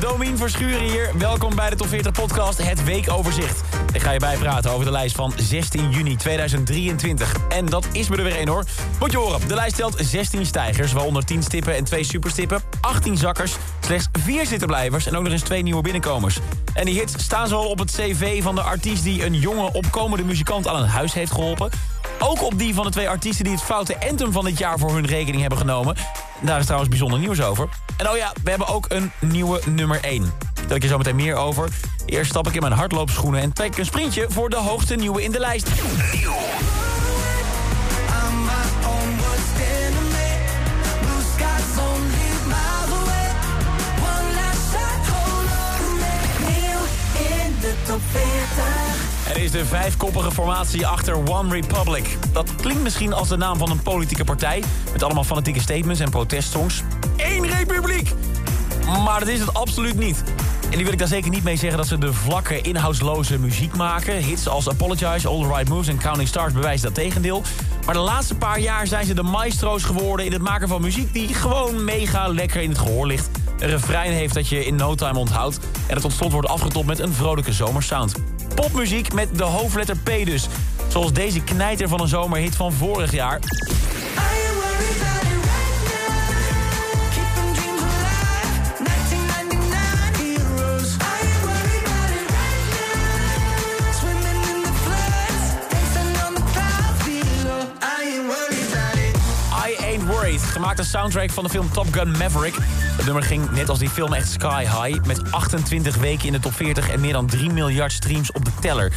Domien Verschuren hier. Welkom bij de Top 40 podcast, het weekoverzicht. Ik ga je bijpraten over de lijst van 16 juni 2023. En dat is me er weer één hoor. Moet je horen, de lijst telt 16 stijgers, waaronder 10 stippen en 2 superstippen, 18 zakkers, slechts 4 zittenblijvers en ook nog eens 2 nieuwe binnenkomers. En die hits staan zo op het cv van de artiest die een jonge opkomende muzikant aan een huis heeft geholpen. Ook op die van de 2 artiesten die het Foute Anthem van dit jaar voor hun rekening hebben genomen. Daar is trouwens bijzonder nieuws over. En oh ja, we hebben ook een nieuwe nummer 1. Daar heb ik je zo meteen meer over. Eerst stap ik in mijn hardloopschoenen en trek een sprintje voor de hoogste nieuwe in de lijst. Nieuw. In de top 40. Er is de 5-koppige formatie achter OneRepublic. Dat klinkt misschien als de naam van een politieke partij, met allemaal fanatieke statements en protestsongs. Eén republiek! Maar dat is het absoluut niet. En nu wil ik daar zeker niet mee zeggen dat ze de vlakke, inhoudsloze muziek maken. Hits als Apologize, All the Right Moves en Counting Stars bewijzen dat tegendeel. Maar de laatste paar jaar zijn ze de maestro's geworden in het maken van muziek die gewoon mega lekker in het gehoor ligt. Een refrein heeft dat je in no time onthoudt. En dat tot slot wordt afgetopt met een vrolijke zomersound. Popmuziek met de hoofdletter P dus. Zoals deze knijter van een zomerhit van vorig jaar. Gemaakt een soundtrack van de film Top Gun Maverick. Het nummer ging net als die film echt sky high, met 28 weken in de top 40 en meer dan 3 miljard streams op de teller.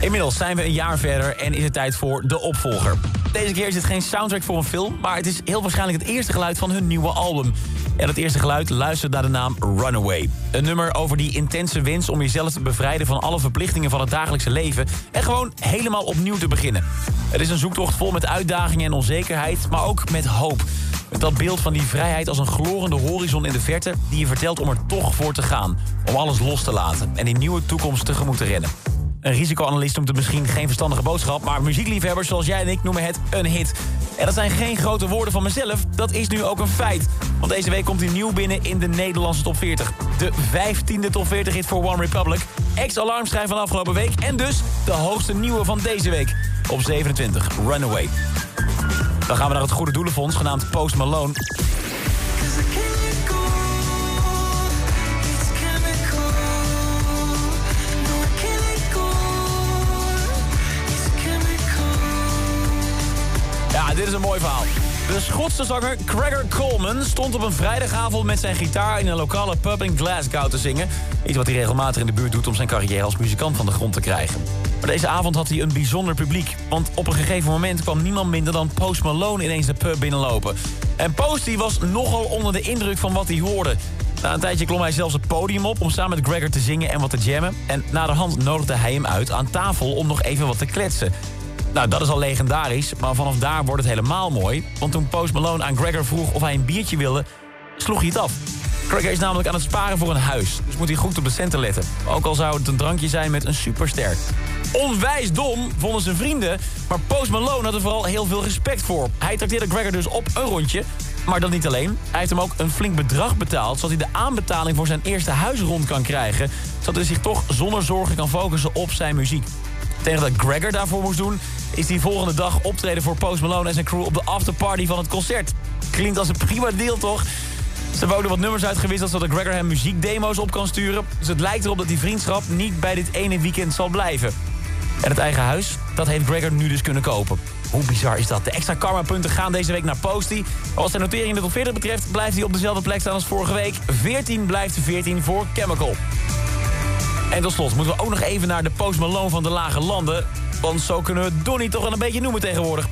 Inmiddels zijn we een jaar verder en is het tijd voor de opvolger. Deze keer is het geen soundtrack voor een film, maar het is heel waarschijnlijk het eerste geluid van hun nieuwe album. En dat eerste geluid luistert naar de naam Runaway. Een nummer over die intense wens om jezelf te bevrijden van alle verplichtingen van het dagelijkse leven en gewoon helemaal opnieuw te beginnen. Het is een zoektocht vol met uitdagingen en onzekerheid, maar ook met hoop. Met dat beeld van die vrijheid als een glorende horizon in de verte die je vertelt om er toch voor te gaan. Om alles los te laten en die nieuwe toekomst tegemoet te rennen. Een risicoanalist noemt het misschien geen verstandige boodschap, maar muziekliefhebbers zoals jij en ik noemen het een hit. En dat zijn geen grote woorden van mezelf, dat is nu ook een feit. Want deze week komt hij nieuw binnen in de Nederlandse top 40. De 15e top 40 hit voor OneRepublic. Ex-alarmschijn van afgelopen week en dus de hoogste nieuwe van deze week. Op 27, Runaway. Dan gaan we naar het goede doelenfonds, genaamd Post Malone. Ja, dit is een mooi verhaal. De Schotse zanger Gregor Coleman stond op een vrijdagavond met zijn gitaar in een lokale pub in Glasgow te zingen. Iets wat hij regelmatig in de buurt doet om zijn carrière als muzikant van de grond te krijgen. Maar deze avond had hij een bijzonder publiek. Want op een gegeven moment kwam niemand minder dan Post Malone ineens de pub binnenlopen. En Post die was nogal onder de indruk van wat hij hoorde. Na een tijdje klom hij zelfs het podium op om samen met Gregor te zingen en wat te jammen. En naderhand nodigde hij hem uit aan tafel om nog even wat te kletsen. Nou, dat is al legendarisch, maar vanaf daar wordt het helemaal mooi. Want toen Post Malone aan Gregor vroeg of hij een biertje wilde, sloeg hij het af. Gregor is namelijk aan het sparen voor een huis, dus moet hij goed op de centen letten. Ook al zou het een drankje zijn met een superster. Onwijs dom, vonden zijn vrienden, maar Post Malone had er vooral heel veel respect voor. Hij trakteerde Gregor dus op een rondje, maar dat niet alleen. Hij heeft hem ook een flink bedrag betaald, zodat hij de aanbetaling voor zijn eerste huis rond kan krijgen, zodat hij zich toch zonder zorgen kan focussen op zijn muziek. Tegen dat Gregor daarvoor moest doen, is die volgende dag optreden voor Post Malone en zijn crew op de afterparty van het concert. Klinkt als een prima deal, toch? Ze hebben ook nog wat nummers uitgewisseld zodat Gregor hem muziekdemo's op kan sturen. Dus het lijkt erop dat die vriendschap niet bij dit ene weekend zal blijven. En het eigen huis, dat heeft Gregor nu dus kunnen kopen. Hoe bizar is dat? De extra karma-punten gaan deze week naar Posty. Maar wat zijn notering in de top 40 betreft, blijft hij op dezelfde plek staan als vorige week. 14 blijft de 14 voor Chemical. En tot slot moeten we ook nog even naar de Post Malone van de lage landen. Want zo kunnen we Donnie toch wel een beetje noemen tegenwoordig.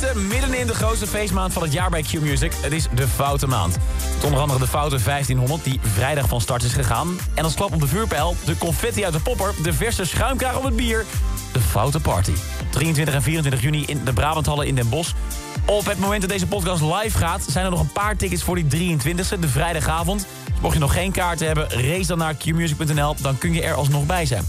buiten, midden in de grootste feestmaand van het jaar bij Q-Music. Het is de Foute Maand. Met onder andere de Foute 1500 die vrijdag van start is gegaan. En als klap op de vuurpijl, de confetti uit de popper, de verse schuimkraag op het bier. De Foute Party. 23 en 24 juni in de Brabanthallen in Den Bosch. Op het moment dat deze podcast live gaat, zijn er nog een paar tickets voor die 23e, de vrijdagavond. Dus mocht je nog geen kaarten hebben, race dan naar qmusic.nl, dan kun je er alsnog bij zijn.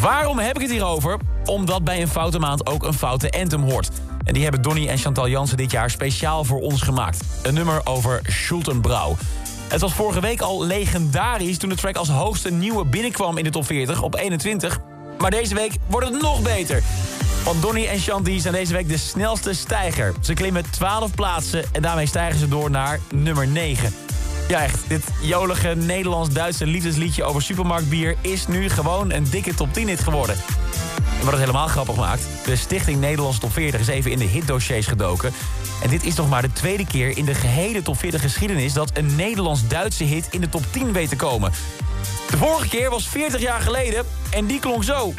Waarom heb ik het hierover? Omdat bij een Foute Maand ook een Foute Anthem hoort. En die hebben Donnie en Chantal Janzen dit jaar speciaal voor ons gemaakt. Een nummer over Schultenbräu. Het was vorige week al legendarisch toen de track als hoogste nieuwe binnenkwam in de top 40 op 21. Maar deze week wordt het nog beter. Want Donnie en Chantal zijn deze week de snelste stijger. Ze klimmen 12 plaatsen en daarmee stijgen ze door naar nummer 9. Ja echt, dit jolige Nederlands-Duitse liefdesliedje over supermarktbier is nu gewoon een dikke top 10 hit geworden. En wat het helemaal grappig maakt, de Stichting Nederlandse Top 40 is even in de hitdossiers gedoken. En dit is nog maar de tweede keer in de gehele top 40 geschiedenis dat een Nederlands-Duitse hit in de top 10 weet te komen. De vorige keer was 40 jaar geleden en die klonk zo.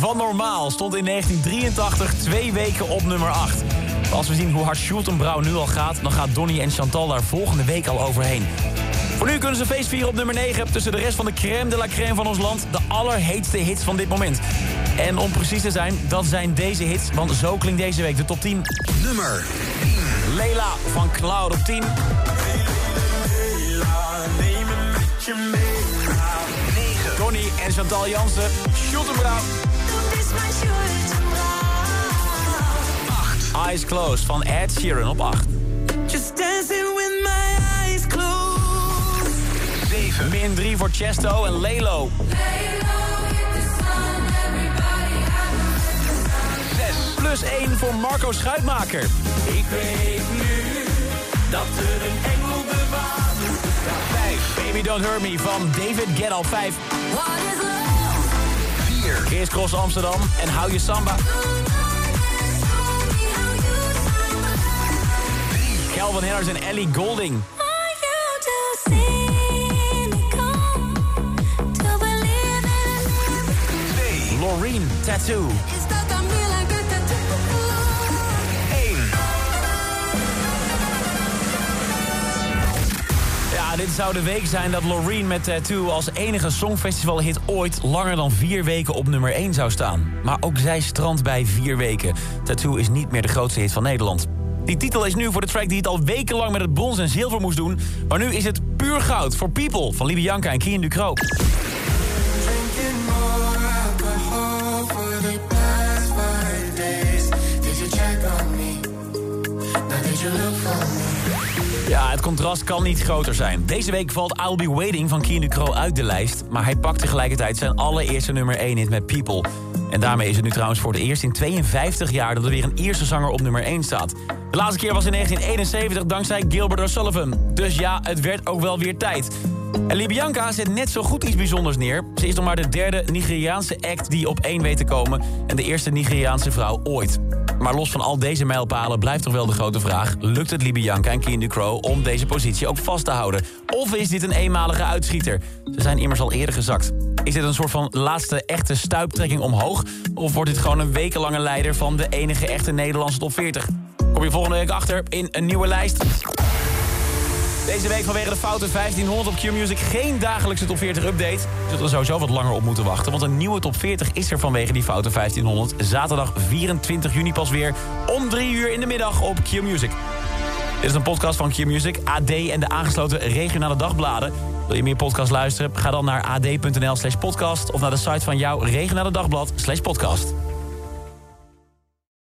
Van Normaal stond in 1983 twee weken op nummer 8. Als we zien hoe hard Schultenbräu nu al gaat, dan gaat Donnie en Chantal daar volgende week al overheen. Voor nu kunnen ze feest vieren op nummer 9... tussen de rest van de crème de la crème van ons land, de allerheetste hits van dit moment. En om precies te zijn, dat zijn deze hits, want zo klinkt deze week de top 10. Nummer 10. Leila van Klauw op 10. Donnie en Chantal Janzen, Schultenbräu. Eyes Closed van Ed Sheeran op 8. Just dancing with my eyes closed. 7. Min 3 voor Chesto en Lelo. 6. Plus 1 voor Marco Schuitmaker. Ik weet nu dat er een engel bewaakt. 5. Baby Don't Hurt Me van David Guetta op 5. Eerst Cross Amsterdam en Hou Je Samba. Calvin Harris en Ellie Goulding. 2. Loreen, Tattoo. 1. Ja, dit zou de week zijn dat Loreen met Tattoo als enige songfestivalhit ooit langer dan 4 weken op nummer 1 zou staan. Maar ook zij strandt bij 4 weken. Tattoo is niet meer de grootste hit van Nederland. Die titel is nu voor de track die het al wekenlang met het brons en zilver moest doen. Maar nu is het puur goud voor People van Libianca en Kian Ducro. Het contrast kan niet groter zijn. Deze week valt I'll Be Waiting van Kian Ducro uit de lijst, maar hij pakt tegelijkertijd zijn allereerste nummer 1 hit met People. En daarmee is het nu trouwens voor het eerst in 52 jaar dat er weer een Ierse zanger op nummer 1 staat. De laatste keer was in 1971 dankzij Gilbert O'Sullivan. Dus ja, het werd ook wel weer tijd. En Libianca zet net zo goed iets bijzonders neer. Ze is nog maar de derde Nigeriaanse act die op 1 weet te komen en de eerste Nigeriaanse vrouw ooit. Maar los van al deze mijlpalen blijft toch wel de grote vraag: lukt het Libianca en Kian Ducro om deze positie ook vast te houden? Of is dit een eenmalige uitschieter? Ze zijn immers al eerder gezakt. Is dit een soort van laatste echte stuiptrekking omhoog? Of wordt dit gewoon een wekenlange leider van de enige echte Nederlandse top 40? Kom je volgende week achter in een nieuwe lijst. Deze week vanwege de Foute 1500 op Q-Music geen dagelijkse top 40 update. Zult er sowieso wat langer op moeten wachten, want een nieuwe top 40 is er vanwege die Foute 1500. Zaterdag 24 juni pas weer om 3:00 in de middag op Q-Music. Dit is een podcast van Q-Music, AD en de aangesloten regionale dagbladen. Wil je meer podcasts luisteren? Ga dan naar ad.nl/podcast... of naar de site van jouw regionale dagblad/podcast.